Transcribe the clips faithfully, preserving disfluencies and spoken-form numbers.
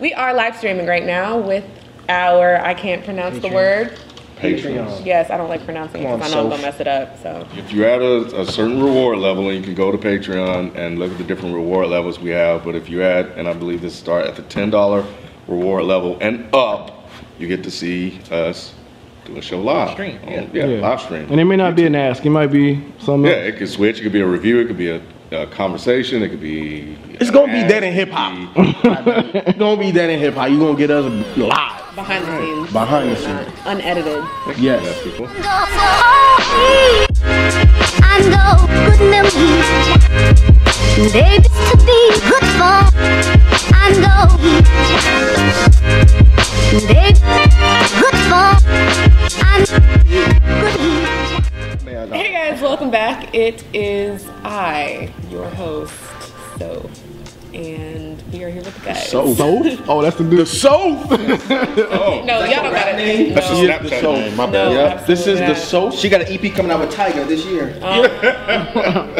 We are live streaming right now with our, I can't pronounce Patreon. the word. Patreon. Yes, I don't like pronouncing it because I know I'm going to mess it up. So if you're at a, a certain reward level, you can go to Patreon and look at the different reward levels we have. But if you're at, and I believe this starts at the ten dollar reward level and up, you get to see us do a show live. Stream, yeah. On, yeah, yeah, live stream. And it may not YouTube. be an ask. It might be something Yeah, else. It could switch. It could be a review. It could be a... Uh, conversation, it could be. It's gonna be Dead in Hip Hop. It's gonna be Dead in Hip Hop. You're gonna get us live. Behind the scenes. Behind the scenes. Unedited. Yes. Hey guys, welcome back. It is I, your host, So, and we are here with the guys. So, oh, that's the new So. Oh, no, y'all don't got it. That's no. Just the So. My bad. No, yeah. This is not. The So. She got an E P coming out with Tiger this year. Um,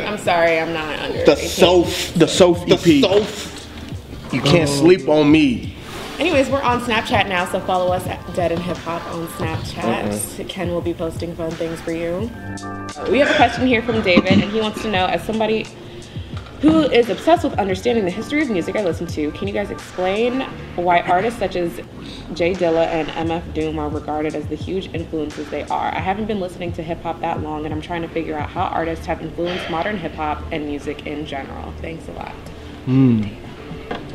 I'm sorry, I'm not under the So. The So E P. The So. You can't oh. sleep on me. Anyways, we're on Snapchat now, so follow us at DeadInHipHop on Snapchat. Okay. Ken will be posting fun things for you. We have a question here from David, and he wants to know, as somebody who is obsessed with understanding the history of music I listen to, can you guys explain why artists such as J Dilla and M F Doom are regarded as the huge influences they are? I haven't been listening to hip-hop that long, and I'm trying to figure out how artists have influenced modern hip-hop and music in general. Thanks a lot. Mm.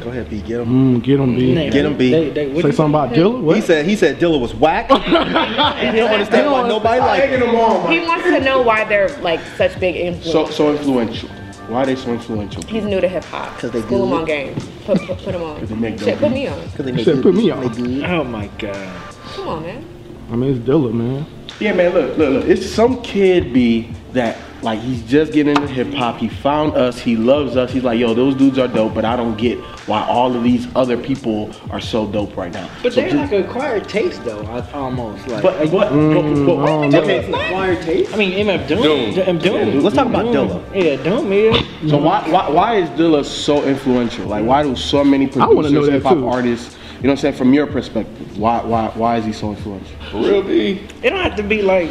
Go ahead, B. Get him. Mm, get him, B. They, get him, B. They, they, Say something about Dilla. What? He said. He said Dilla was whack. He don't understand why nobody likes him. He wants to know why they're like such big influence. So so influential. Why are they so influential? He's new to hip hop. Cause they school him on game. Put put, put him on. They make Shit, put me on. Cause they make Shit, put me on. Oh my god. Come on, man. I mean, it's Dilla, man. Yeah, man. Look, look, look. It's some kid, B, that. Like, he's just getting into hip hop. He found us, he loves us. He's like, yo, those dudes are dope, but I don't get why all of these other people are so dope right now. But so they're like acquired taste, though, almost. Like, but what? Mm, but, but, but, but, okay. Acquired taste? I mean, M F Doom. Doom. Doom. Let's talk about Dilla. Yeah, Doom, man. So why, why why is Dilla so influential? Like, why do so many producers, hip hop artists, you know what I'm saying, from your perspective, why why why is he so influential? For real, B. It don't have to be like,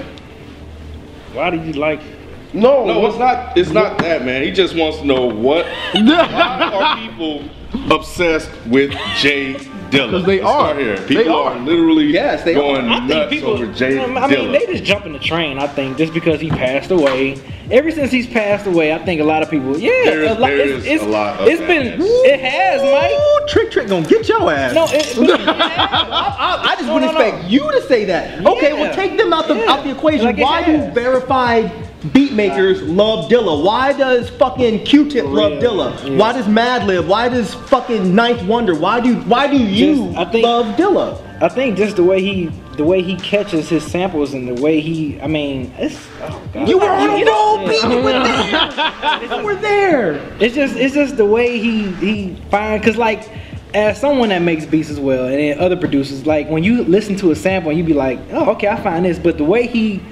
why do you like it? No, no, it's not. It's not that, man. He just wants to know what. Why are people obsessed with J Dilla? Because they are here. People they are. are literally yes, they going are. I nuts think people, over J Dilla. I mean, they just jumping the train. I think just because he passed away. Ever since he's passed away, I think a lot of people. Yeah, there is a lot. There it's, is it's, a lot of it's been. Ooh, it has, Mike. Trick, trick, gonna get your ass. No, it, it has, I, I, I just no, wouldn't no, expect no. you to say that. Yeah. Okay, well, take them out the yeah. out the equation. Like Why do verified? Beat makers love Dilla. Why does fucking Q-Tip love Dilla? Yeah. Why does Madlib? Why does fucking Ninth Wonder? Why do why do you just, I think, love Dilla? I think just the way he the way he catches his samples and the way he I mean it's oh God. You were on a roll, beat. You were there. You were there. It's just it's just the way he he finds because like. As someone that makes beats as well and then other producers, like when you listen to a sample and you be like, oh okay, I find this, but the way he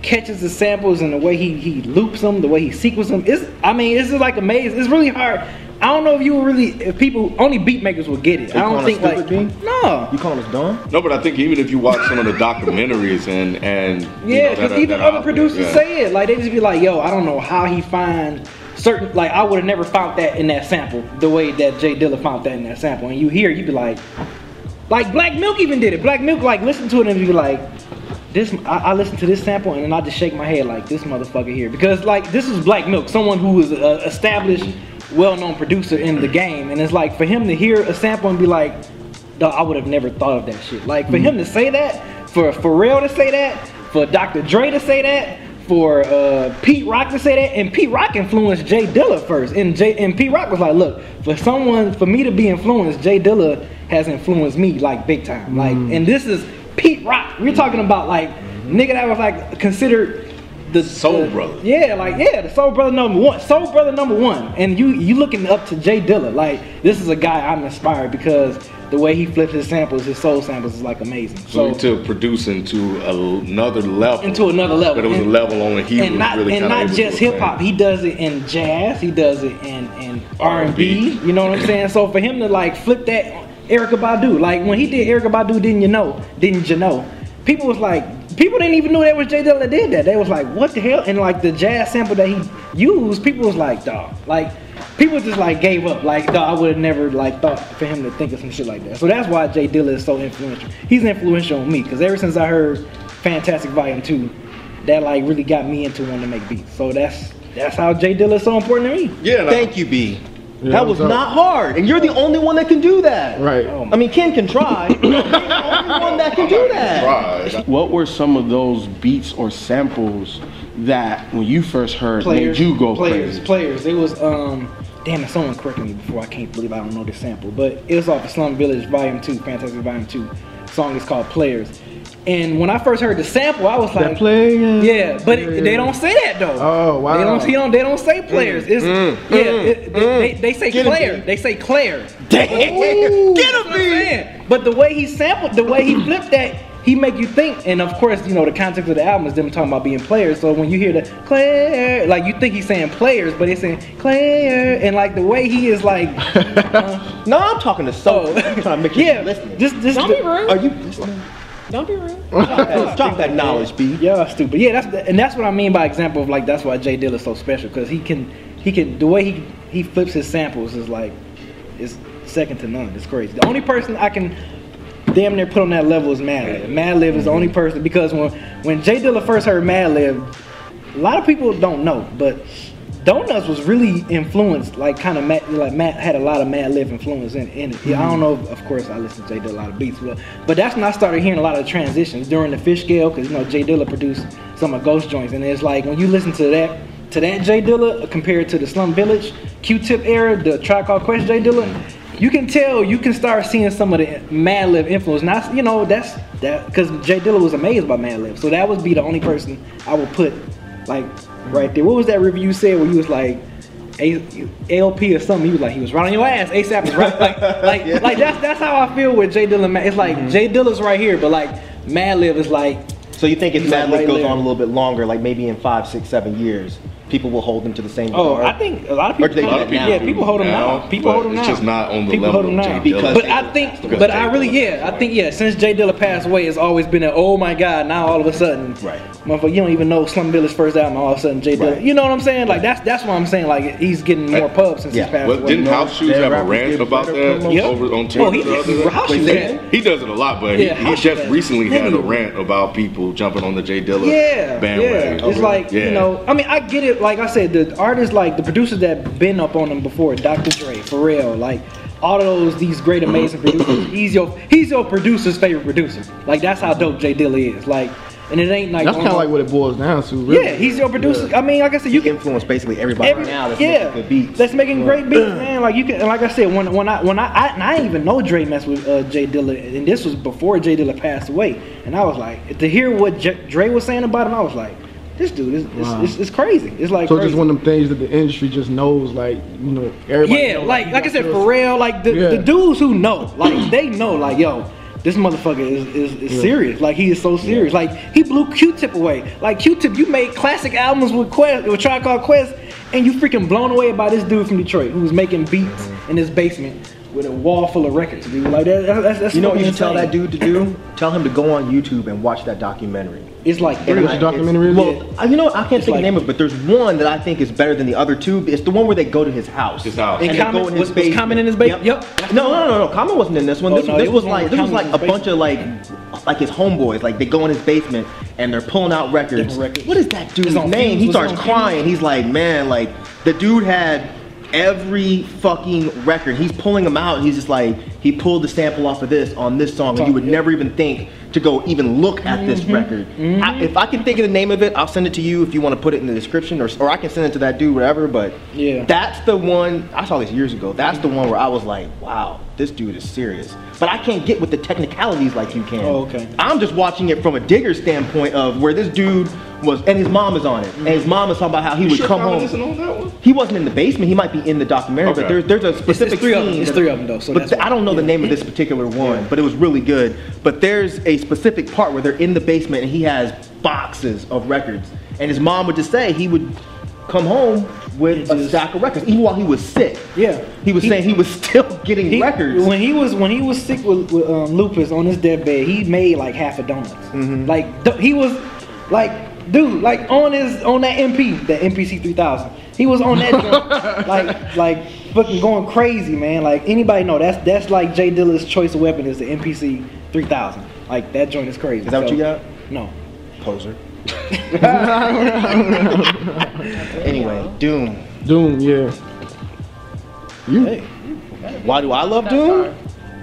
catches the samples and the way he, he loops them, the way he sequences them, it's, I mean, it's just like amazing. It's really hard. I don't know if you really, if people, only beat makers will get it. I don't think like, no. You calling us dumb? No, but I think even if you watch some of the documentaries and, and yeah, because even other producers say it. Like, they just be like, yo, I don't know how he find certain, like, I would have never found that in that sample, the way that J Dilla found that in that sample. And you hear, you be like, like Black Milk even did it. Black Milk, like, listen to it and you be like, This I, I listen to this sample and then I just shake my head like this motherfucker here, because like this is Black Milk, someone who is an established, well-known producer in the game, and it's like for him to hear a sample and be like, I would have never thought of that shit. Like for mm-hmm. him to say that, for Pharrell to say that, for Doctor Dre to say that, for uh, Pete Rock to say that, and Pete Rock influenced J Dilla first, and J and Pete Rock was like, look, for someone for me to be influenced, J Dilla has influenced me like big time, mm-hmm. like, and this is. Pete Rock, we're talking about like mm-hmm. nigga that was like considered the soul the, brother. Yeah, like yeah, the soul brother number one, soul brother number one. And you you looking up to J Dilla, like this is a guy I'm inspired because the way he flips his samples, his soul samples is like amazing. So, so he took producing to another level. Into another level. But it was and, a level on the he and was not, really and not just hip hop. He does it in jazz. He does it in in R and B. You know what I'm saying? So for him to like flip that. Erykah Badu. Like when he did Erykah Badu, didn't you know? Didn't you know? People was like, people didn't even know that was J Dilla that did that. They was like, what the hell? And like the jazz sample that he used, people was like, dog, like people just like gave up. Like, dog, I would have never like thought for him to think of some shit like that. So that's why J Dilla is so influential. He's influential on me because ever since I heard Fantastic Volume two, that like really got me into wanting to make beats. So that's that's how J Dilla is so important to me. Yeah. No. Thank you, B. Yeah, that was not hard, and you're the only one that can do that. Right. Oh, I mean, Ken can try. But you're the only one that can do that. What were some of those beats or samples that, when you first heard, players, made you go players, crazy? Players, players. It was, um, damn it, someone corrected me before. I can't believe I don't know this sample, but it was off the Slum Village Volume two, Fantastic Volume two. The song is called Players. And when I first heard the sample, I was like, players, "Yeah," but it, they don't say that though. Oh wow! They don't. He don't. They don't say players. It's mm, yeah. Mm, it, they, mm. they, they say Claire. They say Claire. Damn! Ooh, get him, but the way he sampled, the way he flipped that, he make you think. And of course, you know the context of the album is them talking about being players. So when you hear the Claire, like you think he's saying players, but he's saying Claire. And like the way he is like, uh, no, I'm talking to someone. I'm trying to make you yeah, listen. Just, just don't be rude. Are you listening? Don't be rude. Drop that knowledge, B. Yeah, stupid. Yeah, that's the, and that's what I mean by example of like that's why J Dilla is so special because he can he can the way he he flips his samples is like it's second to none. It's crazy. The only person I can damn near put on that level is Madlib. Madlib is the only person because when when J Dilla first heard Madlib, a lot of people don't know, but Donuts was really influenced, like kind of Matt, like Matt had a lot of Madlib influence in, in it. Yeah, I don't know, if, of course, I listened to J Dilla a lot of beats, but, but that's when I started hearing a lot of transitions during the Fish Scale, because you know J Dilla produced some of Ghost joints, and it's like when you listen to that, to that J Dilla compared to the Slum Village, Q-Tip era, the Tribe Called Quest J Dilla, you can tell, you can start seeing some of the Madlib influence. Now you know that's that because J Dilla was amazed by Madlib, so that would be the only person I would put like. Right there. What was that review you said where you was like, A L P or something? He was like, he was right on your ass. ASAP is right. Like, like, yeah. like that's that's how I feel with J Dilla. And Mad. It's like mm-hmm. J Dilla's right here, but like Madlib is like. So you think if Madlib like right goes there. on a little bit longer, like maybe in five, six, seven years, people will hold them to the same. Oh, regard? I think a lot of people. Hold, lot of people yeah, people hold them now. now. People hold them now. It's just not on the people level. People hold them now. Because but I think, but I really, yeah, I think, yeah. Since J Dilla passed away, it's always been an oh my god. Now all of a sudden, right? Motherfucker, you don't even know Slum Village's first album. All of a sudden, J Dilla. Right. You know what I'm saying? Like that's that's what I'm saying. Like he's getting more right. pubs since yeah. he's passed well, away. Didn't House Shoes have a rant about that over on Twitter? House Shoes. He does it a lot, but he just recently had a rant about people jumping on the J Dilla bandwagon. Yeah, it's like you know. I mean, I get it. Like I said, the artists, like the producers that been up on them before, Doctor Dre, Pharrell, like all of those, these great, amazing producers. He's your, he's your producer's favorite producer. Like that's how dope J Dilla is. Like, and it ain't like that's kind of like what it boils down to. Really. Yeah, he's your producer. Yeah. I mean, like I said, you he can influence basically everybody every, right now. That's yeah, making good beats. That's making yeah. great beats, man. Like you can, and like I said, when when I when I I, and I didn't even know Dre messed with uh, J Dilla, and this was before J Dilla passed away. And I was like, to hear what J, Dre was saying about him, I was like. This dude is wow. it's, it's, it's crazy. It's like so crazy. Just one of them things that the industry just knows, like you know, everybody. Yeah, knows, like like, like I said, Pharrell, like the, yeah. the dudes who know, like they know, like yo, this motherfucker is is, is yeah. serious. Like he is so serious. Yeah. Like he blew Q-Tip away. Like Q-Tip, you made classic albums with Quest, with Tribe Called Quest, and you freaking blown away by this dude from Detroit who's making beats in his basement with a wall full of records. Dude, like that, that's, that's you know what you should tell that dude to do? Tell him to go on YouTube and watch that documentary. It's like every documentary. Well, yeah. you know, I can't it's think like, of the name of it, but there's one that I think is better than the other two. It's the one where they go to his house. His house. And, and Common, go in his was, was Common in his basement. Yep. yep. No, no, no, no. Common wasn't in this one. Oh, this, no, this, this was like this was like a bunch of like like his homeboys. Like they go in his basement and they're pulling out records. records. What is that dude's name? Things. He it's starts crying. Things. He's like, man, like the dude had every fucking record. He's pulling them out. And he's just like, he pulled the sample off of this on this song, and you would never even think to go even look at this mm-hmm. record. Mm-hmm. I, if I can think of the name of it, I'll send it to you if you want to put it in the description, or or I can send it to that dude, whatever. But yeah, that's the one I saw this years ago. That's the one where I was like, wow, this dude is serious. But I can't get with the technicalities like you can. Oh, okay. I'm just watching it from a digger standpoint of where this dude was, and his mom is on it, and his mom is talking about how he you would sure come home. On that one? He wasn't in the basement. He might be in the documentary, okay. but there's there's a specific. It's, it's three of them. It's that, three of them though. So but that's I don't know yeah. the name of this particular one, yeah. but it was really good. But there's a specific part where they're in the basement and he has boxes of records, and his mom would just say he would come home with a stack of records, even while he was sick. Yeah, he was he, saying he was still getting he, records when he was when he was sick with, with um, lupus on his deathbed. He made like half a donuts. Mm-hmm. Like th- he was like, dude, like on his on that M P, that M P C three thousand. He was on that joint, like like fucking going crazy, man. Like anybody know that's that's like J Dilla's choice of weapon is the M P C three thousand. Like that joint is crazy. Is that so, what you got? No. Poser. Anyway, Doom. Doom, yeah. You. Hey. Why do I love Doom?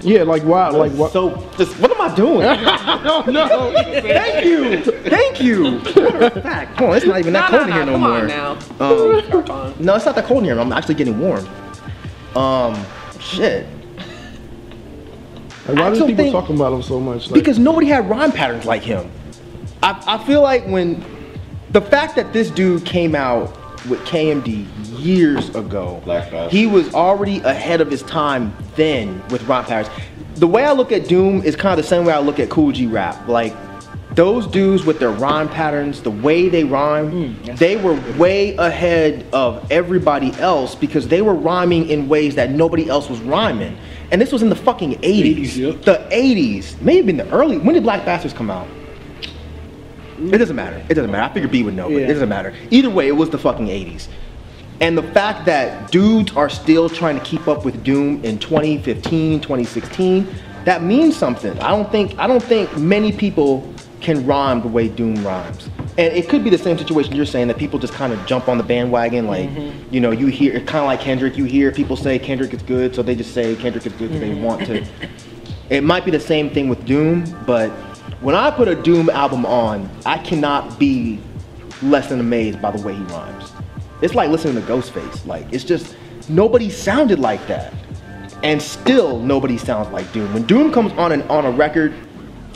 Yeah, like why? Like what? So, just, what am I doing? I don't know. Thank you, thank you. Fact. Come on, it's not even that nah, cold nah, in here nah, no come more. On now. Um, no, it's not that cold in here. I'm actually getting warm. Um, shit. Like, why I do people think, talking about him so much? Like, because nobody had rhyme patterns like him. I, I feel like when the fact that this dude came out with K M D years ago, Black he was already ahead of his time then with rhyme patterns. The way I look at Doom is kind of the same way I look at Cool G Rap. Like those dudes with their rhyme patterns, the way they rhyme, mm, they were way ahead of everybody else because they were rhyming in ways that nobody else was rhyming. And this was in the fucking eighties, eighties yep. The eighties, maybe in the early. When did Black Bastards come out? It doesn't matter. It doesn't matter. I figured B would know, but yeah. It doesn't matter. Either way, it was the fucking eighties. And the fact that dudes are still trying to keep up with Doom in twenty fifteen, twenty sixteen, that means something. I don't think I don't think many people can rhyme the way Doom rhymes. And it could be the same situation you're saying, that people just kind of jump on the bandwagon, like, mm-hmm. you know, you hear, kind of like Kendrick, you hear people say Kendrick is good, so they just say Kendrick is good because mm-hmm. they want to. It might be the same thing with Doom, but when I put a Doom album on, I cannot be less than amazed by the way he rhymes. It's like listening to Ghostface. Like, it's just, nobody sounded like that. And still, nobody sounds like Doom. When Doom comes on an, on a record,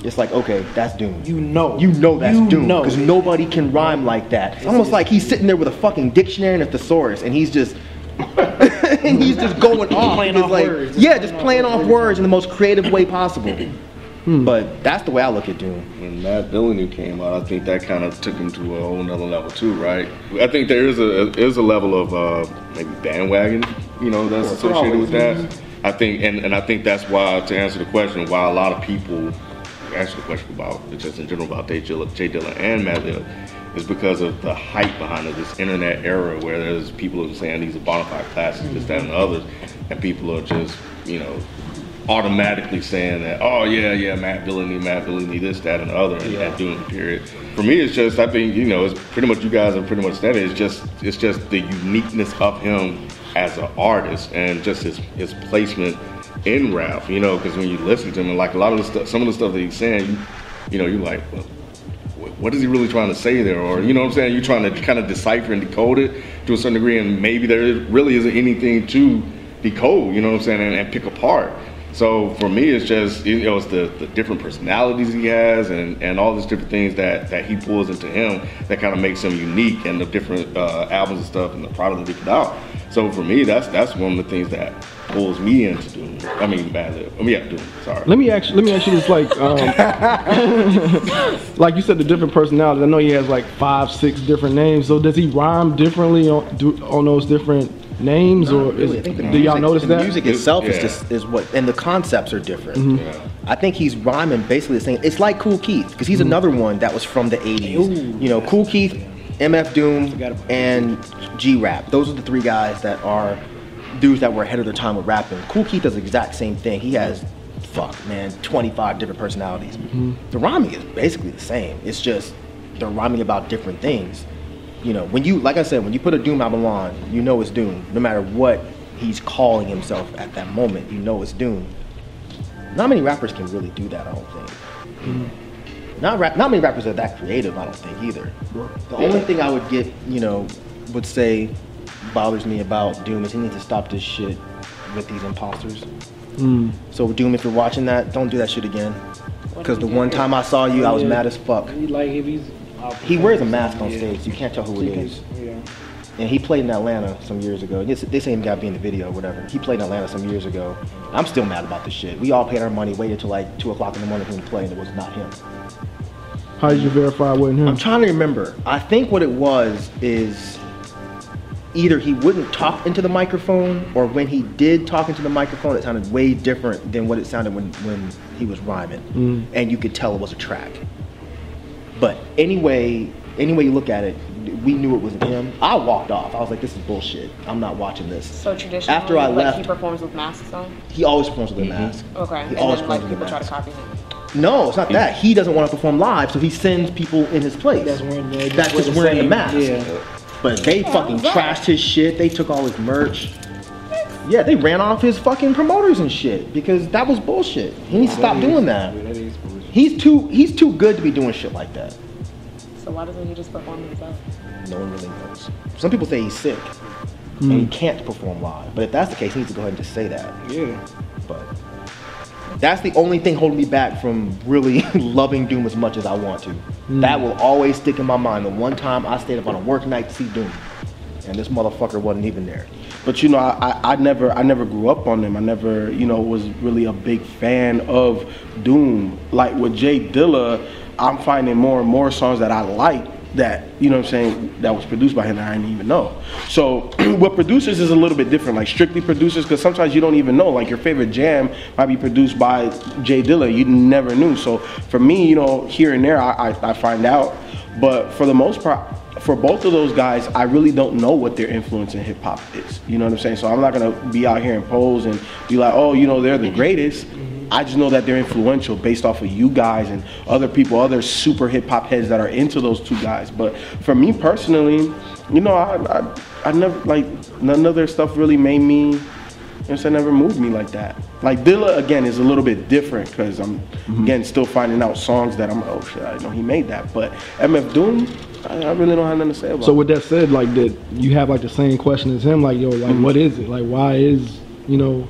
it's like, okay, that's Doom. You know. You know that's you Doom. Because nobody can rhyme like that. It's almost like he's sitting there with a fucking dictionary and a thesaurus, and he's just, and he's just going off. Playing off like, words. Yeah, just playing off words in the most creative way possible. Hmm. But that's the way I look at Doom. When Madvillainy came out, I think that kind of took him to a whole nother level too, right? I think there is a is a level of uh, maybe bandwagon, you know, that's well, associated with that. Mm-hmm. I think, and, and I think that's why, to answer the question, why a lot of people answer the question about just in general about J Dilla and Madlib, is because of the hype behind it. This internet era where there's people who are saying these are bona fide classics, this, that, and the others, and people are just, you know, automatically saying that, oh yeah, yeah, Madvillainy, Madvillainy, this, that, and the other, and yeah. that Doom period. For me, it's just, I think, you know, it's pretty much, you guys are pretty much that. It's just, it's just the uniqueness of him as an artist and just his his placement in rap, you know, because when you listen to him, and like a lot of the stuff, some of the stuff that he's saying, you, you know, you're like, well, what is he really trying to say there? Or, you know what I'm saying? You're trying to kind of decipher and decode it to a certain degree, and maybe there really isn't anything to decode, you know what I'm saying, and, and pick apart. So for me, it's just, you know, it's the, the different personalities he has and, and all these different things that, that he pulls into him that kind of makes him unique, and the different uh, albums and stuff and the product that he put out. So for me, that's that's one of the things that pulls me into Doom. I mean, Madlib. I mean, yeah, Doom. Sorry. Let me ask. Let me ask you this, like, um, like you said, the different personalities. I know he has like five, six different names. So does he rhyme differently on do, on those different names, no, or really. Is, do music, y'all notice that? The music itself yeah. is just, is what, and the concepts are different. Mm-hmm. Yeah. I think he's rhyming basically the same. It's like Cool Keith, because he's mm-hmm. another one that was from the eighties. Ooh, you know, Cool Keith, M F Doom, and G Rap. Those are the three guys that are dudes that were ahead of their time with rapping. Cool Keith does the exact same thing. He has, fuck man, twenty-five different personalities. Mm-hmm. The rhyming is basically the same. It's just they're rhyming about different things. You know, when you, like I said, when you put a Doom album on, you know it's Doom. No matter what he's calling himself at that moment, you know it's Doom. Not many rappers can really do that, I don't think. Mm-hmm. Not rap, not many rappers are that creative, I don't think either. The only thing I would get, you know, would say bothers me about Doom is he needs to stop this shit with these imposters. Mm. So Doom, if you're watching that, don't do that shit again. Because the one time I saw you, I was mad as fuck. Like if he's He wears a mask on stage, so you can't tell who it is. Yeah. And he played in Atlanta some years ago. They say him got to be in the video or whatever. He played in Atlanta some years ago. I'm still mad about this shit. We all paid our money, waited till like two o'clock in the morning for him to play, and it was not him. How did you verify it wasn't him? I'm trying to remember. I think what it was is either he wouldn't talk into the microphone, or when he did talk into the microphone, it sounded way different than what it sounded when, when he was rhyming. Mm. And you could tell it was a track. But anyway, any way you look at it, we knew it wasn't him. I walked off. I was like, this is bullshit. I'm not watching this. So traditional. After I like left, he performs with masks on? He always performs with a mask. Okay. He and always then, like, people mask. try to copy him. No, it's not that. He doesn't want to perform live, so he sends people in his place. That's wearing the, that's just the wearing same. the mask. Yeah. But they yeah, fucking yeah. trashed his shit. They took all his merch. Yeah, they ran off his fucking promoters and shit because that was bullshit. He needs to stop doing that. He's too he's too good to be doing shit like that. So why doesn't he just perform himself? No one really knows. Some people say he's sick mm. and he can't perform live. But if that's the case, he needs to go ahead and just say that. Yeah. But that's the only thing holding me back from really loving Doom as much as I want to. Mm. That will always stick in my mind. The one time I stayed up on a work night to see Doom, and this motherfucker wasn't even there. But you know, I, I never I never grew up on them. I never, you know, was really a big fan of Doom. Like with J Dilla, I'm finding more and more songs that I like that, you know what I'm saying, that was produced by him that I didn't even know. So with producers is a little bit different, like strictly producers, because sometimes you don't even know, like your favorite jam might be produced by J Dilla, you never knew. So for me, you know, here and there I, I, I find out, but for the most part, for both of those guys, I really don't know what their influence in hip hop is, you know what I'm saying? So I'm not gonna be out here and pose and be like, oh, you know, they're the greatest. I just know that they're influential based off of you guys and other people, other super hip hop heads that are into those two guys. But for me personally, you know, I, I, I never, like, none of their stuff really made me, you know, so it never moved me like that. Like Dilla, again, is a little bit different because I'm, mm-hmm. again, still finding out songs that I'm, oh shit, I know he made that. But M F Doom, I, I really don't have nothing to say about it. So with that said, like, that you have like the same question as him, like, yo, like, mm-hmm. what is it? Like, why is, you know?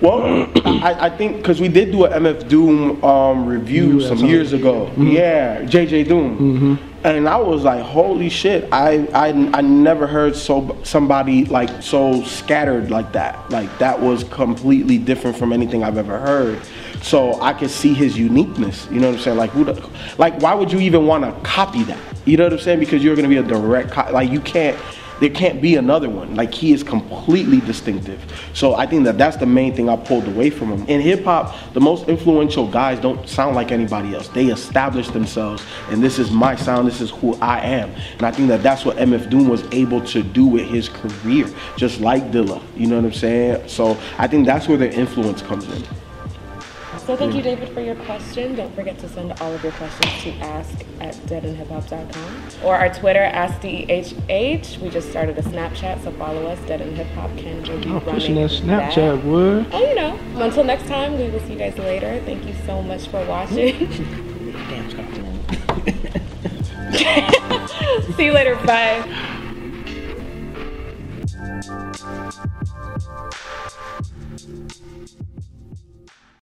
Well, I, I think because we did do an M F Doom um, review yeah, some years ago. Mm-hmm. Yeah, J J Doom. Mm-hmm. And I was like, holy shit, I, I, I never heard so somebody like so scattered like that. Like that was completely different from anything I've ever heard. So I could see his uniqueness, you know what I'm saying? Like, who the, like why would you even want to copy that? You know what I'm saying? Because you're going to be a direct copy. Like you can't. There can't be another one. Like he is completely distinctive. So I think that that's the main thing I pulled away from him. In hip hop, the most influential guys don't sound like anybody else. They establish themselves, and this is my sound. This is who I am. And I think that that's what M F Doom was able to do with his career, just like Dilla. You know what I'm saying? So I think that's where their influence comes in. So thank you, David, for your question. Don't forget to send all of your questions to ask at dead in hip hop dot com or our Twitter, ask D E H H. We just started a Snapchat, so follow us, dead in hip hop. Kendrick, I'm pushing that Snapchat, word. Oh, you know. Until next time, we will see you guys later. Thank you so much for watching. See you later. Bye.